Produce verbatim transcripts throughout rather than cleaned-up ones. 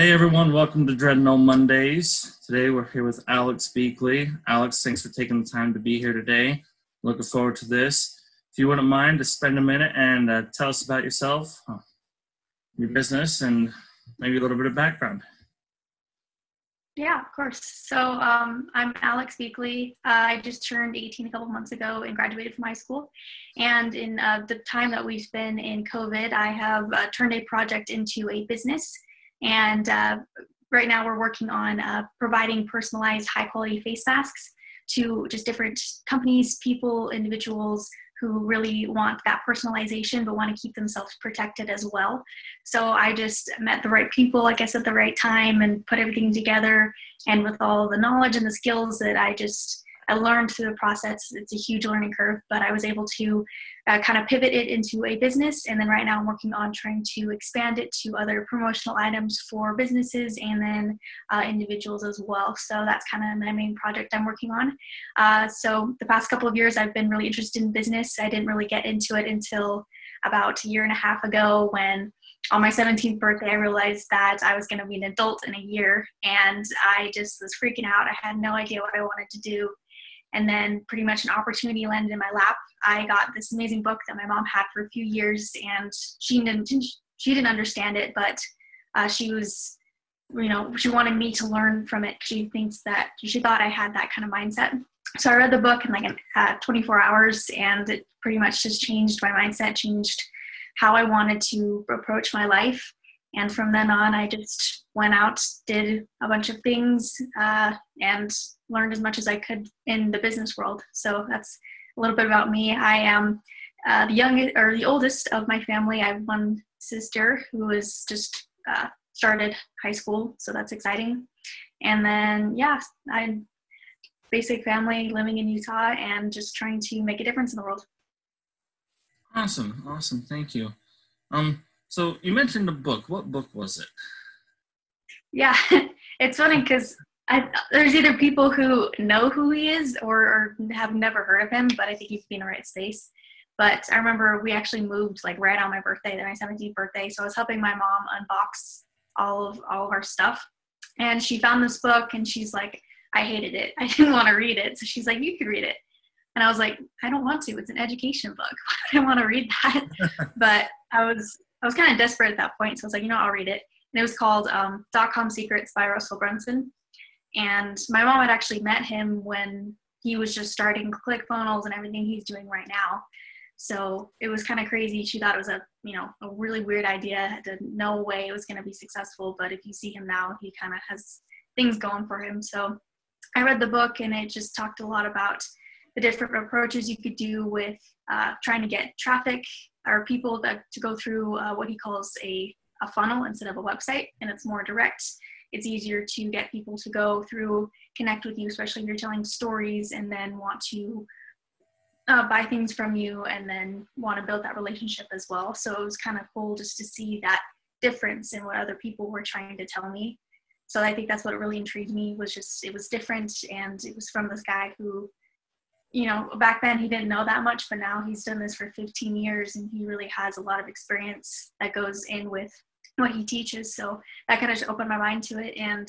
Hey everyone, welcome to Dreadnought Mondays. Today we're here with Alex Beakley. Alex, thanks for taking the time to be here today. Looking forward to this. If you wouldn't mind, just spend a minute and uh, tell us about yourself, your business, and maybe a little bit of background. Yeah, of course. So um, I'm Alex Beakley. Uh, I just turned eighteen a couple months ago and graduated from high school. And in uh, the time that we've been in COVID, I have uh, turned a project into a business. And uh, right now we're working on uh, providing personalized high quality face masks to just different companies, people, individuals who really want that personalization but want to keep themselves protected as well. So I just met the right people, I guess, at the right time and put everything together. And with all the knowledge and the skills that I just I learned through the process, it's a huge learning curve, but I was able to uh, kind of pivot it into a business. And then right now I'm working on trying to expand it to other promotional items for businesses and then uh, individuals as well. So that's kind of my main project I'm working on. Uh, so the past couple of years, I've been really interested in business. I didn't really get into it until about a year and a half ago when on my seventeenth birthday, I realized that I was going to be an adult in a year. And I just was freaking out. I had no idea what I wanted to do. And then pretty much an opportunity landed in my lap. I got this amazing book that my mom had for a few years, and she didn't, she didn't understand it, but uh, she was, you know, she wanted me to learn from it. She thinks that, she thought I had that kind of mindset. So I read the book in like uh, twenty-four hours, and it pretty much just changed my mindset, changed how I wanted to approach my life. And from then on, I just went out, did a bunch of things, uh, and learned as much as I could in the business world. So that's a little bit about me. I am uh, the youngest or the oldest of my family. I have one sister who has just uh, started high school, so that's exciting. And then, yeah, I basic family living in Utah and just trying to make a difference in the world. Awesome, awesome, thank you. Um. So you mentioned a book. What book was it? Yeah, it's funny because there's either people who know who he is or, or have never heard of him, but I think he's been in the right space. But I remember we actually moved like right on my birthday, my seventeenth birthday. So I was helping my mom unbox all of all of our stuff. And she found this book and she's like, I hated it. I didn't want to read it. So she's like, you could read it. And I was like, I don't want to. It's an education book. Why would I want to read that? But I was... I was kind of desperate at that point, so I was like, you know, I'll read it. And it was called um, Dotcom Secrets by Russell Brunson. And my mom had actually met him when he was just starting ClickFunnels and everything he's doing right now. So it was kind of crazy. She thought it was a, you know, a really weird idea. There's no way it was going to be successful. But if you see him now, he kind of has things going for him. So I read the book, and it just talked a lot about the different approaches you could do with uh, trying to get traffic or people that to go through uh, what he calls a, a funnel instead of a website, and it's more direct. It's easier to get people to go through, connect with you, especially if you're telling stories and then want to uh, buy things from you and then want to build that relationship as well. So it was kind of cool just to see that difference in what other people were trying to tell me. So I think that's what really intrigued me, was just, it was different, and it was from this guy who, you know, back then he didn't know that much, but now he's done this for fifteen years and he really has a lot of experience that goes in with what he teaches. So that kind of just opened my mind to it. And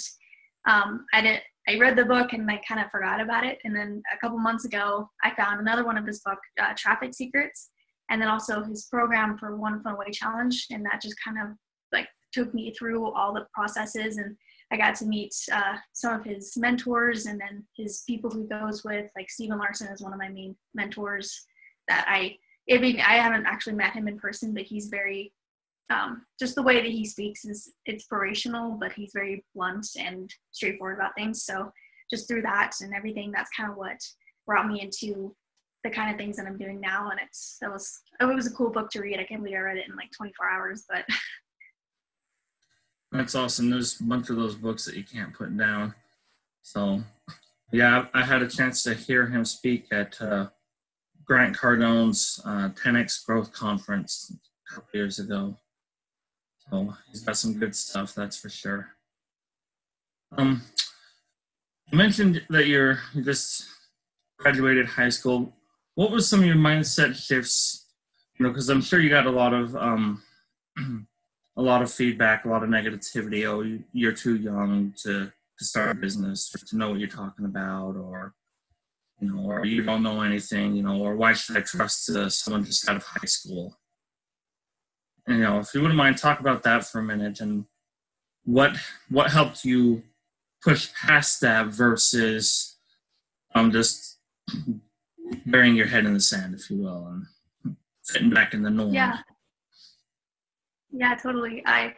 um, I didn't, I read the book and I kind of forgot about it. And then a couple months ago, I found another one of his book, uh, Traffic Secrets, and then also his program for One Fun Way Challenge. And that just kind of like took me through all the processes, and I got to meet uh, some of his mentors and then his people who goes with, like Stephen Larson is one of my main mentors that I, I mean, I haven't actually met him in person, but he's very, um, just the way that he speaks is inspirational, but he's very blunt and straightforward about things. So just through that and everything, that's kind of what brought me into the kind of things that I'm doing now. And it's, it was, it was a cool book to read. I can't believe I read it in like twenty-four hours, but that's awesome. There's a bunch of those books that you can't put down. So, yeah, I had a chance to hear him speak at uh, Grant Cardone's uh, ten X Growth Conference a couple years ago. So he's got some good stuff, that's for sure. Um, you mentioned that you're you just graduated high school. What was some of your mindset shifts? You know, because I'm sure you got a lot of um, a lot of feedback, a lot of negativity. Oh, you're too young to, to start a business, or to know what you're talking about, or, you know, or you don't know anything, you know, or why should I trust uh, someone just out of high school? And, you know, if you wouldn't mind, talk about that for a minute, and what what helped you push past that versus um just burying your head in the sand, if you will, and fitting back in the norm. Yeah. Yeah, totally. I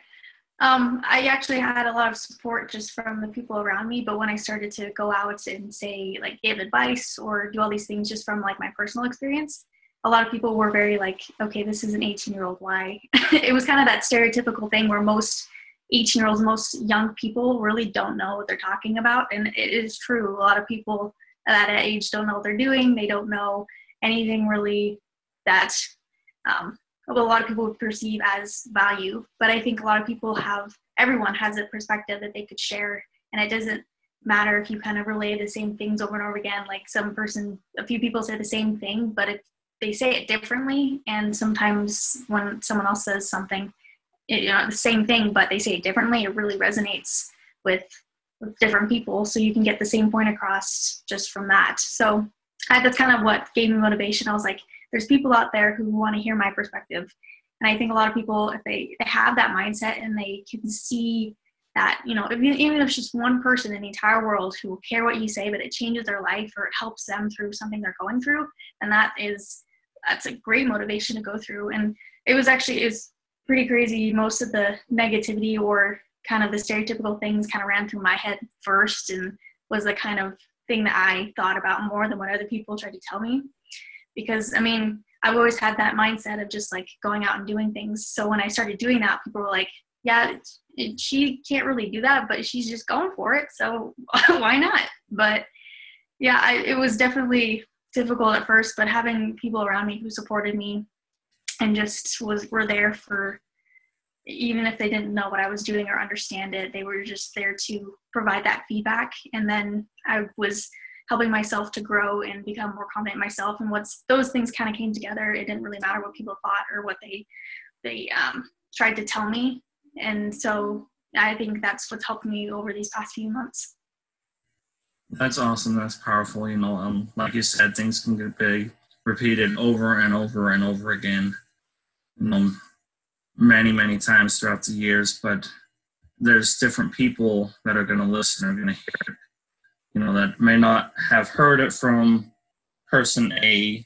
um I actually had a lot of support just from the people around me, but when I started to go out and say, like, give advice or do all these things just from, like, my personal experience, a lot of people were very like, okay, this is an eighteen year old, why? It was kind of that stereotypical thing where most eighteen year olds, most young people really don't know what they're talking about. And it is true. A lot of people at that age don't know what they're doing. They don't know anything really that um, a lot of people would perceive as value. But I think a lot of people have, everyone has a perspective that they could share. And it doesn't matter if you kind of relay the same things over and over again. Like some person, a few people say the same thing, but if they say it differently. And sometimes when someone else says something, you know, the same thing, but they say it differently, it really resonates with, with different people. So you can get the same point across just from that. So I, that's kind of what gave me motivation. I was like, there's people out there who want to hear my perspective. And I think a lot of people, if they, they have that mindset and they can see that, you know, if, even if it's just one person in the entire world who will care what you say, but it changes their life or it helps them through something they're going through. And that is, that's a great motivation to go through. And it was actually, it was pretty crazy. Most of the negativity or kind of the stereotypical things kind of ran through my head first and was the kind of thing that I thought about more than what other people tried to tell me. Because, I mean, I've always had that mindset of just, like, going out and doing things. So when I started doing that, people were like, yeah, she can't really do that, but she's just going for it. So why not? But yeah, I, it was definitely difficult at first, but having people around me who supported me and just was were there for, even if they didn't know what I was doing or understand it, they were just there to provide that feedback. And then I was helping myself to grow and become more confident in myself. And once those things kind of came together, it didn't really matter what people thought or what they they um, tried to tell me. And so I think that's what's helped me over these past few months. That's awesome. That's powerful. You know, um, like you said, things can get big, repeated over and over and over again. Um, many, many times throughout the years, but there's different people that are going to listen, are going to hear it, you know, that may not have heard it from person A,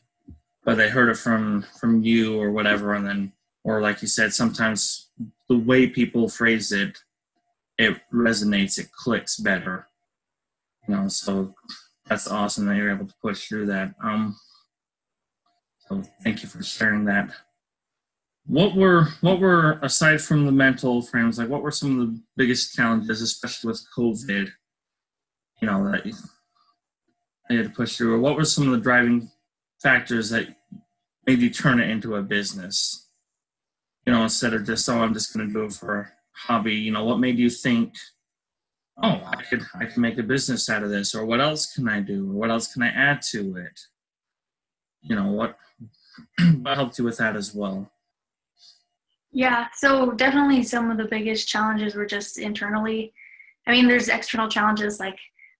but they heard it from, from you or whatever. And then, or like you said, sometimes the way people phrase it, it resonates, it clicks better, you know, so that's awesome that you're able to push through that. Um, so thank you for sharing that. What were, what were, aside from the mental frames, like what were some of the biggest challenges, especially with COVID, you know, that you had to push through? Or what were some of the driving factors that made you turn it into a business? You know, instead of just, oh, I'm just going to do it for a hobby, you know, what made you think, oh, I could, I can make a business out of this, or what else can I do? Or what else can I add to it? You know, what, what helped you with that as well? Yeah, so definitely some of the biggest challenges were just internally. I mean, there's external challenges like,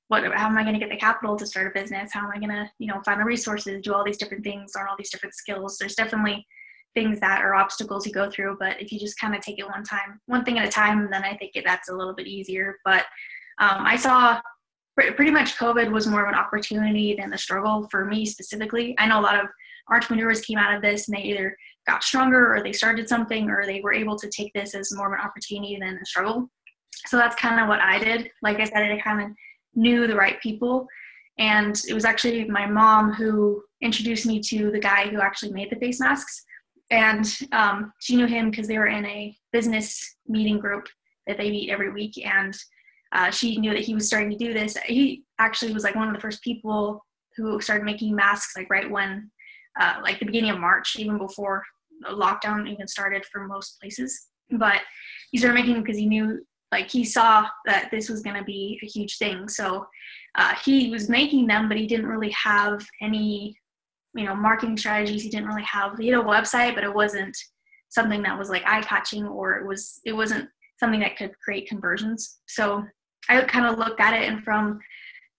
what? How am I going to get the capital to start a business? How am I going to, you know, find the resources, do all these different things, learn all these different skills? There's definitely things that are obstacles you go through, but if you just kind of take it one time, one thing at a time, then I think it, that's a little bit easier. But um, I saw pr- pretty much COVID was more of an opportunity than a struggle for me specifically. I know a lot of entrepreneurs came out of this and they either got stronger or they started something or they were able to take this as more of an opportunity than a struggle. So that's kind of what I did. Like I said, I kind of knew the right people. And it was actually my mom who introduced me to the guy who actually made the face masks. And um, she knew him because they were in a business meeting group that they meet every week. And uh, she knew that he was starting to do this. He actually was like one of the first people who started making masks, like right when, uh, like the beginning of March, even before lockdown even started for most places. But he started making them because he knew, like, he saw that this was going to be a huge thing. So uh, he was making them, but he didn't really have any, you know, marketing strategies. He didn't really have, he had a website, but it wasn't something that was like eye-catching, or it was it wasn't something that could create conversions. So I kind of looked at it, and from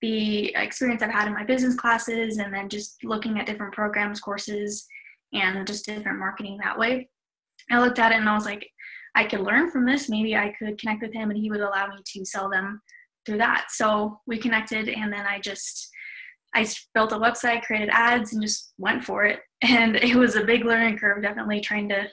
the experience I've had in my business classes, and then just looking at different programs, courses, and just different marketing that way, I looked at it and I was like, I could learn from this. Maybe I could connect with him and he would allow me to sell them through that. So we connected, and then I just, I built a website, created ads, and just went for it. And it was a big learning curve, definitely trying to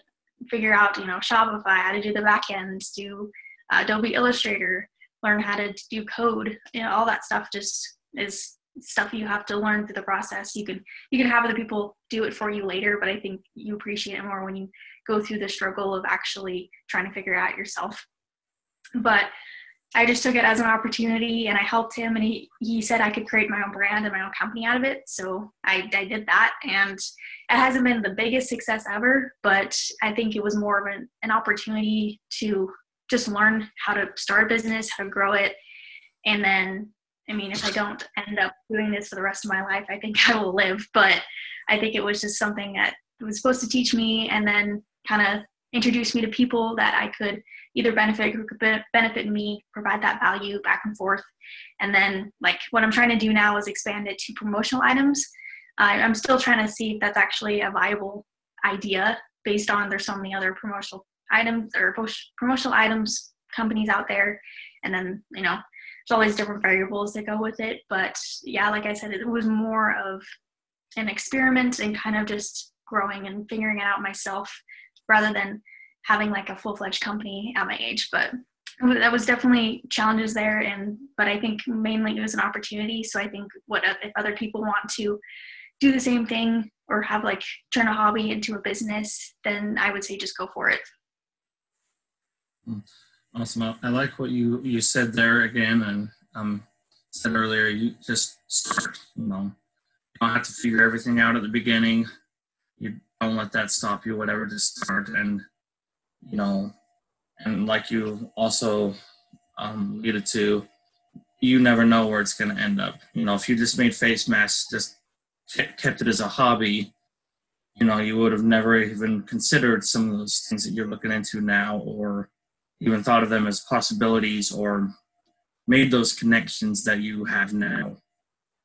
figure out, you know, Shopify, how to do the backends, do uh, Adobe Illustrator, learn how to do code, you know, all that stuff just is stuff you have to learn through the process. You can, you can have other people do it for you later, but I think you appreciate it more when you go through the struggle of actually trying to figure it out yourself. But I just took it as an opportunity, and I helped him, and he, he said I could create my own brand and my own company out of it. So I, I did that, and it hasn't been the biggest success ever, but I think it was more of an, an opportunity to just learn how to start a business, how to grow it. And then, I mean, if I don't end up doing this for the rest of my life, I think I will live, but I think it was just something that was supposed to teach me, and then kind of introduce me to people that I could either benefit or could benefit me, provide that value back and forth. And then, like, what I'm trying to do now is expand it to promotional items. Uh, I'm still trying to see if that's actually a viable idea, based on there's so many other promotional items or promotional items companies out there. And then, you know, there's always different variables that go with it. But yeah, like I said, it was more of an experiment and kind of just growing and figuring it out myself, rather than having like a full-fledged company at my age. But that was definitely challenges there. And, but I think mainly it was an opportunity. So I think what if other people want to do the same thing, or have like turn a hobby into a business, then I would say just go for it. Awesome. I like what you, you said there again. And um, said earlier, you just start, you know, you don't have to figure everything out at the beginning. You don't let that stop you, whatever, to start. And, you know, and like you also um, alluded to, you never know where it's going to end up. You know, if you just made face masks, just kept it as a hobby, you know, you would have never even considered some of those things that you're looking into now, or even thought of them as possibilities, or made those connections that you have now,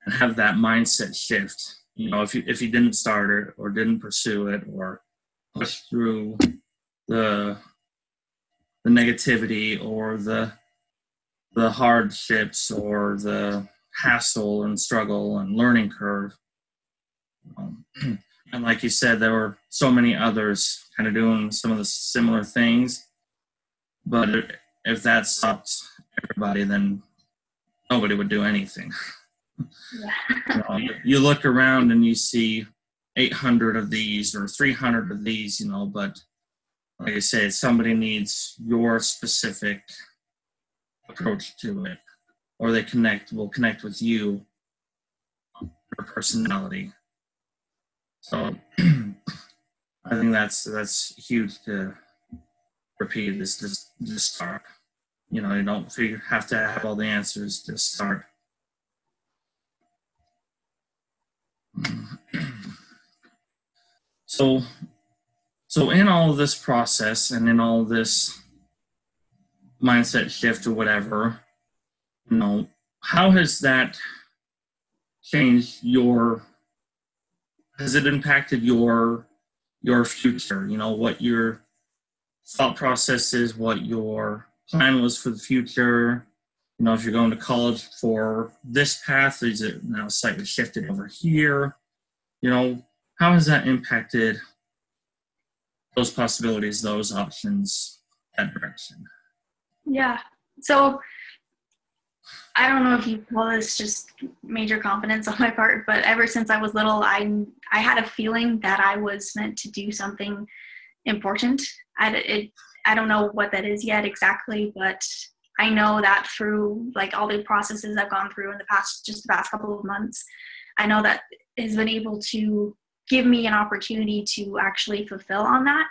and have that mindset shift. You know, if you, if you didn't start it, or didn't pursue it, or push through the the negativity, or the the hardships, or the hassle and struggle and learning curve. Um, and like you said, there were so many others kind of doing some of the similar things. But if that stopped everybody, then nobody would do anything. Yeah. You know, you look around and you see eight hundred of these, or three hundred of these, you know, but like I say, somebody needs your specific approach to it, or they connect, will connect with you, your personality. So I think that's, that's huge to repeat, is just, just start. You know, you don't figure, have to have all the answers, just start. So, so in all of this process, and in all of this mindset shift or whatever, you know, how has that changed your, has it impacted your, your future? You know, what your thought process is, what your plan was for the future. You know, if you're going to college for this path, is it now slightly shifted over here? You know, how has that impacted those possibilities, those options, that direction? Yeah. So I don't know if you call this just major confidence on my part, but ever since I was little, I, I had a feeling that I was meant to do something important. I, it, I don't know what that is yet exactly, but I know that through like all the processes I've gone through in the past, just the past couple of months, I know that has been able to give me an opportunity to actually fulfill on that,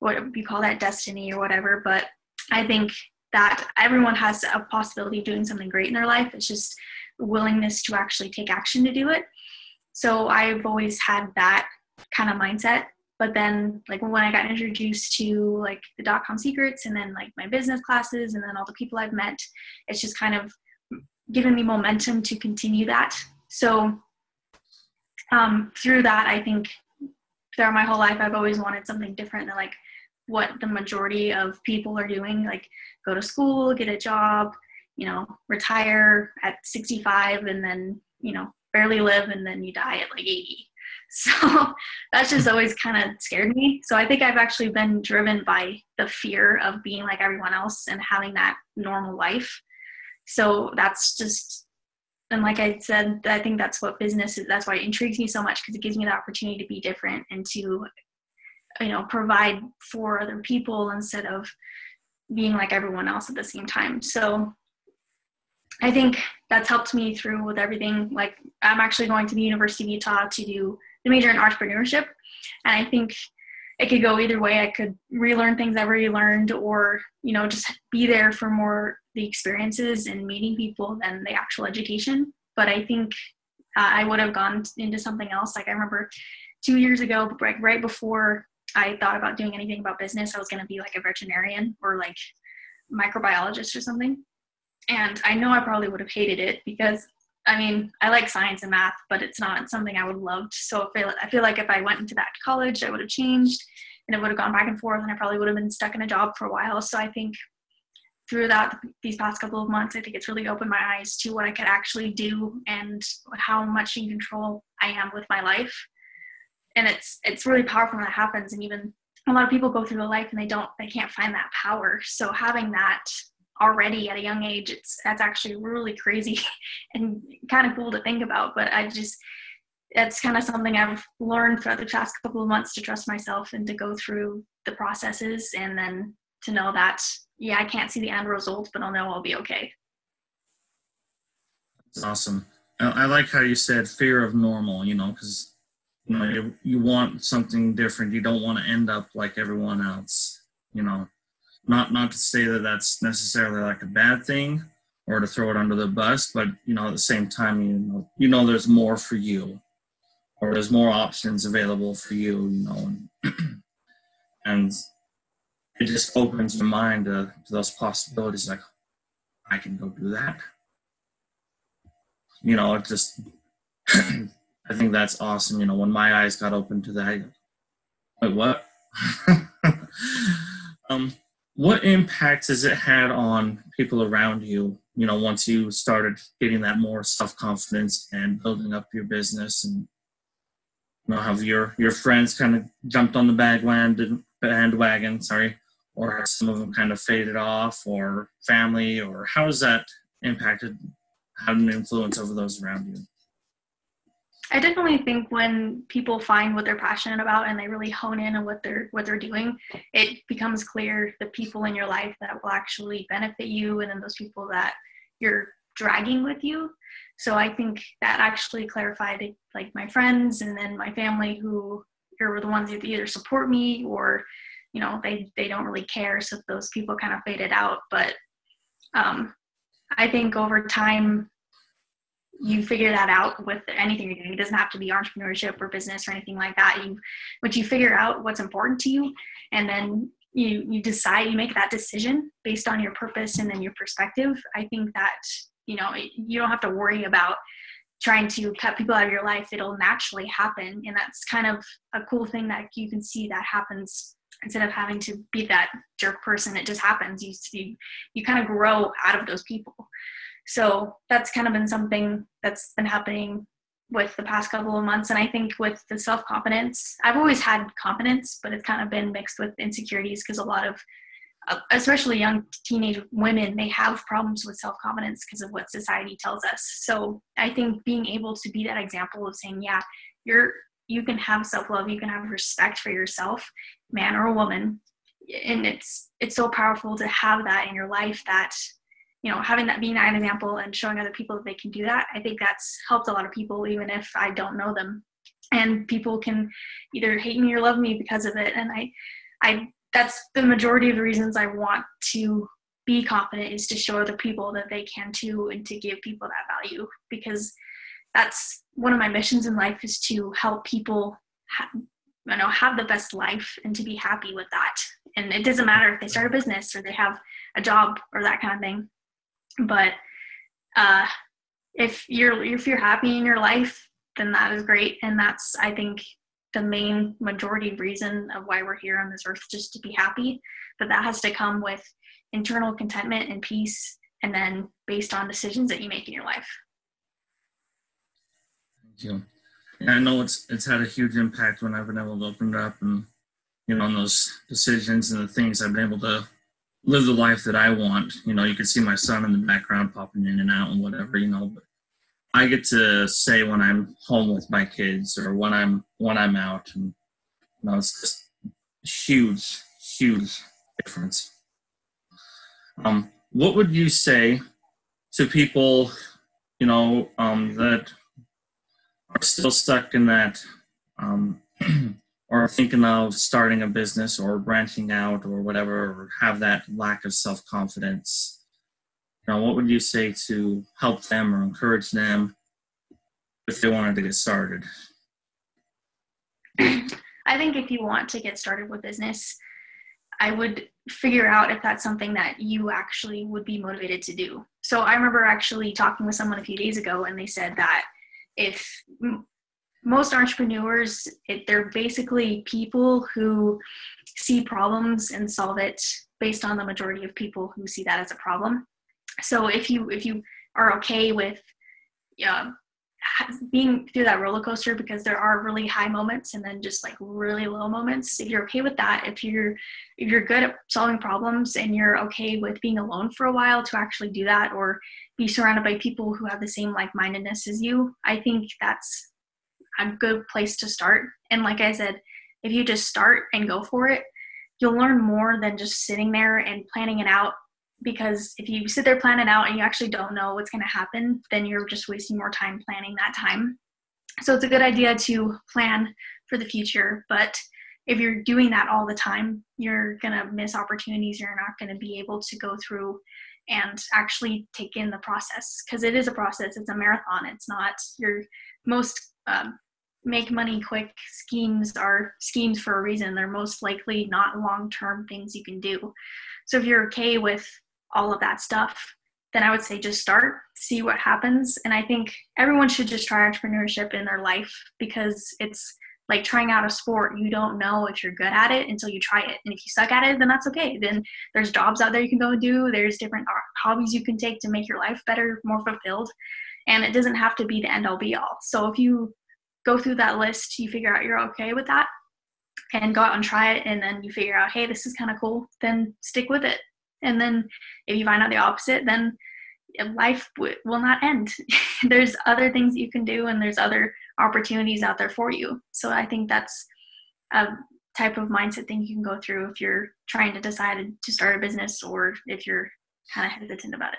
what you call that destiny or whatever. But I think that everyone has a possibility of doing something great in their life. It's just willingness to actually take action to do it. So I've always had that kind of mindset But then, like, when I got introduced to, like, the Dotcom Secrets, and then, like, my business classes, and then all the people I've met, it's just kind of given me momentum to continue that. So um, through that, I think throughout my whole life, I've always wanted something different than, like, what the majority of people are doing, like, go to school, get a job, you know, retire at sixty-five, and then, you know, barely live, and then you die at, like, eighty. So that's just always kind of scared me. So I think I've actually been driven by the fear of being like everyone else and having that normal life. So that's just, and like I said, I think that's what business is. That's why it intrigues me so much, because it gives me the opportunity to be different and to, you know, provide for other people instead of being like everyone else at the same time. So I think that's helped me through with everything. Like, I'm actually going to the University of Utah to do the major in entrepreneurship. And I think it could go either way. I could relearn things I already learned, or, you know, just be there for more the experiences and meeting people than the actual education. But I think uh, I would have gone into something else. Like, I remember two years ago, like right before I thought about doing anything about business, I was going to be like a veterinarian or like microbiologist or something. And I know I probably would have hated it, because, I mean, I like science and math, but it's not something I would have loved. So if I, I feel like if I went into that college, I would have changed, and it would have gone back and forth, and I probably would have been stuck in a job for a while. So I think through that, these past couple of months, I think it's really opened my eyes to what I could actually do and how much in control I am with my life. And it's, it's really powerful when that happens. And even a lot of people go through their life and they don't, they can't find that power. So having that already at a young age, it's that's actually really crazy and kind of cool to think about. But I just, that's kind of something I've learned throughout the past couple of months, to trust myself and to go through the processes, and then to know that, yeah, I can't see the end result, but I'll know I'll be okay. That's awesome. I like how you said fear of normal, you know, because, you know, you, you want something different. You don't want to end up like everyone else, you know. Not not to say that that's necessarily like a bad thing or to throw it under the bus, but, you know, at the same time, you know, you know there's more for you, or there's more options available for you, you know, and, and it just opens your mind to, to those possibilities. Like, I can go do that. You know, it just, I think that's awesome. You know, when my eyes got open to that, wait, what? um. What impact has it had on people around you, you know, once you started getting that more self-confidence and building up your business? And, you know, have your, your friends kind of jumped on the bandwagon, bandwagon, sorry, or have some of them kind of faded off, or family, or how has that impacted, had an influence over those around you? I definitely think when people find what they're passionate about and they really hone in on what they're what they're doing, it becomes clear the people in your life that will actually benefit you, and then those people that you're dragging with you. So I think that actually clarified, like, my friends and then my family, who are the ones that either support me or, you know, they, they don't really care. So those people kind of faded out. But um, I think over time, you figure that out with anything you're doing. It doesn't have to be entrepreneurship or business or anything like that. You, but you figure out what's important to you, and then you you decide, you make that decision based on your purpose and then your perspective. I think that, you know, you don't have to worry about trying to cut people out of your life. It'll naturally happen, and that's kind of a cool thing that you can see that happens instead of having to be that jerk person. It just happens. You you, you kind of grow out of those people. So that's kind of been something that's been happening with the past couple of months. And I think with the self-confidence, I've always had confidence, but it's kind of been mixed with insecurities, because a lot of, especially young teenage women, they have problems with self-confidence because of what society tells us. So I think being able to be that example of saying, yeah, you're, you can have self-love, you can have respect for yourself, man or woman. And it's, it's so powerful to have that in your life, that, you know, having that, being that example and showing other people that they can do that, I think that's helped a lot of people, even if I don't know them. And people can either hate me or love me because of it. And I, I, that's the majority of the reasons I want to be confident, is to show other people that they can too, and to give people that value, because that's one of my missions in life, is to help people ha- you know, have the best life and to be happy with that. And it doesn't matter if they start a business or they have a job or that kind of thing. But uh, if you're, if you're happy in your life, then that is great. And that's, I think, the main majority reason of why we're here on this earth, just to be happy. But that has to come with internal contentment and peace, and then based on decisions that you make in your life. Thank you. Yeah, I know it's it's had a huge impact when I've been able to open it up, and you know, on those decisions and the things I've been able to live the life that I want. You know, you can see my son in the background popping in and out and whatever, you know, but I get to say when I'm home with my kids or when I'm when I'm out, and you know, it's just huge, huge difference. Um, what would you say to people, you know, um, that are still stuck in that, um, or thinking of starting a business or branching out or whatever, or have that lack of self-confidence? You know, what would you say to help them or encourage them if they wanted to get started? I think if you want to get started with business, I would figure out if that's something that you actually would be motivated to do. So I remember actually talking with someone a few days ago, and they said that if most entrepreneurs, it, they're basically people who see problems and solve it based on the majority of people who see that as a problem. So if you, if you are okay with uh, being through that roller coaster, because there are really high moments and then just like really low moments, if you're okay with that, if you're, if you're good at solving problems and you're okay with being alone for a while to actually do that, or be surrounded by people who have the same like-mindedness as you, I think that's a good place to start. And like I said, if you just start and go for it, you'll learn more than just sitting there and planning it out. Because if you sit there planning out and you actually don't know what's going to happen, then you're just wasting more time planning that time. So it's a good idea to plan for the future. But if you're doing that all the time, you're going to miss opportunities. You're not going to be able to go through and actually take in the process, because it is a process. It's a marathon. It's not your most um, make money quick schemes are schemes for a reason. They're most likely not long-term things you can do. So if you're okay with all of that stuff, then I would say just start, see what happens. And I think everyone should just try entrepreneurship in their life, because it's like trying out a sport. You don't know if you're good at it until you try it. And if you suck at it, then that's okay. Then there's jobs out there you can go and do. There's different hobbies you can take to make your life better, more fulfilled. And it doesn't have to be the end all be all. So if you go through that list, you figure out you're okay with that, and go out and try it, and then you figure out, hey, this is kind of cool, then stick with it. And then if you find out the opposite, then life w- will not end. There's other things you can do, and there's other opportunities out there for you. So I think that's a type of mindset thing you can go through if you're trying to decide to start a business, or if you're kind of hesitant about it.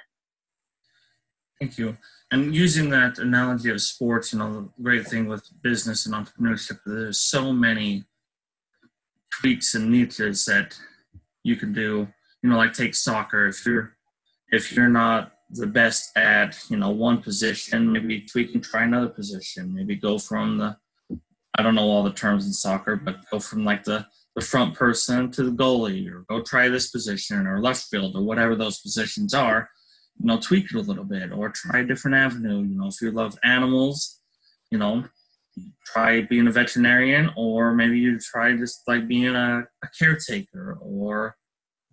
Thank you. And using that analogy of sports, you know, the great thing with business and entrepreneurship, there's so many tweaks and niches that you can do. You know, like take soccer. If you're if you're not the best at, you know, one position, maybe tweak and try another position. Maybe go from the, I don't know all the terms in soccer, but go from like the, the front person to the goalie, or go try this position or left field or whatever those positions are. You know, tweak it a little bit, or try a different avenue. You know, if you love animals, you know, try being a veterinarian, or maybe you try just like being a, a caretaker or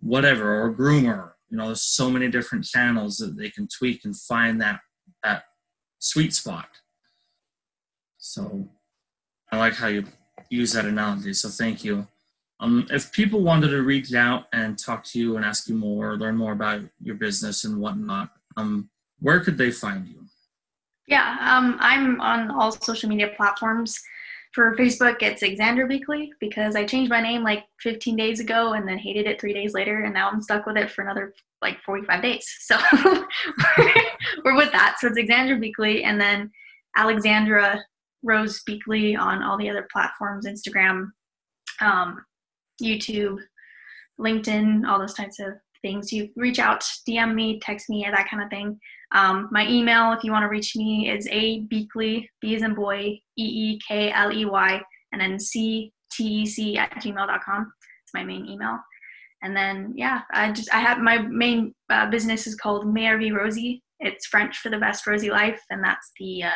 whatever, or a groomer. You know, there's so many different channels that they can tweak and find that that sweet spot. So I like how you use that analogy, so thank you. Um, if people wanted to reach out and talk to you and ask you more, learn more about your business and whatnot, um, where could they find you? Yeah, um, I'm on all social media platforms. For Facebook, it's Alexandra Beakley, because I changed my name like fifteen days ago and then hated it three days later, and now I'm stuck with it for another like forty-five days. So we're with that. So it's Alexandra Beakley, and then Alexandra Rose Beakley on all the other platforms, Instagram, um, YouTube, LinkedIn, all those types of things. You reach out, D M me, text me, that kind of thing. Um, my email, if you want to reach me, is a beakley, B as in boy, E E K L E Y, and then C t e c at gmail dot com. It's my main email. And then, yeah, I just, I have my main uh, business is called Meilleure Rosie. It's French for the best Rosie life. And that's the uh,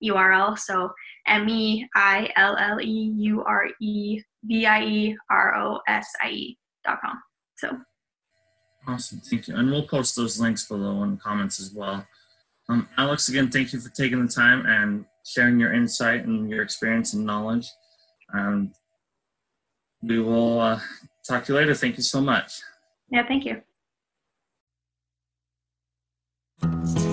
U R L. So M E I L L E U R E V I E R O S I E dot com. So. Awesome. Thank you. And we'll post those links below in the comments as well. Um, Alex, again, thank you for taking the time and sharing your insight and your experience and knowledge. Um, we will uh, talk to you later. Thank you so much. Yeah, thank you.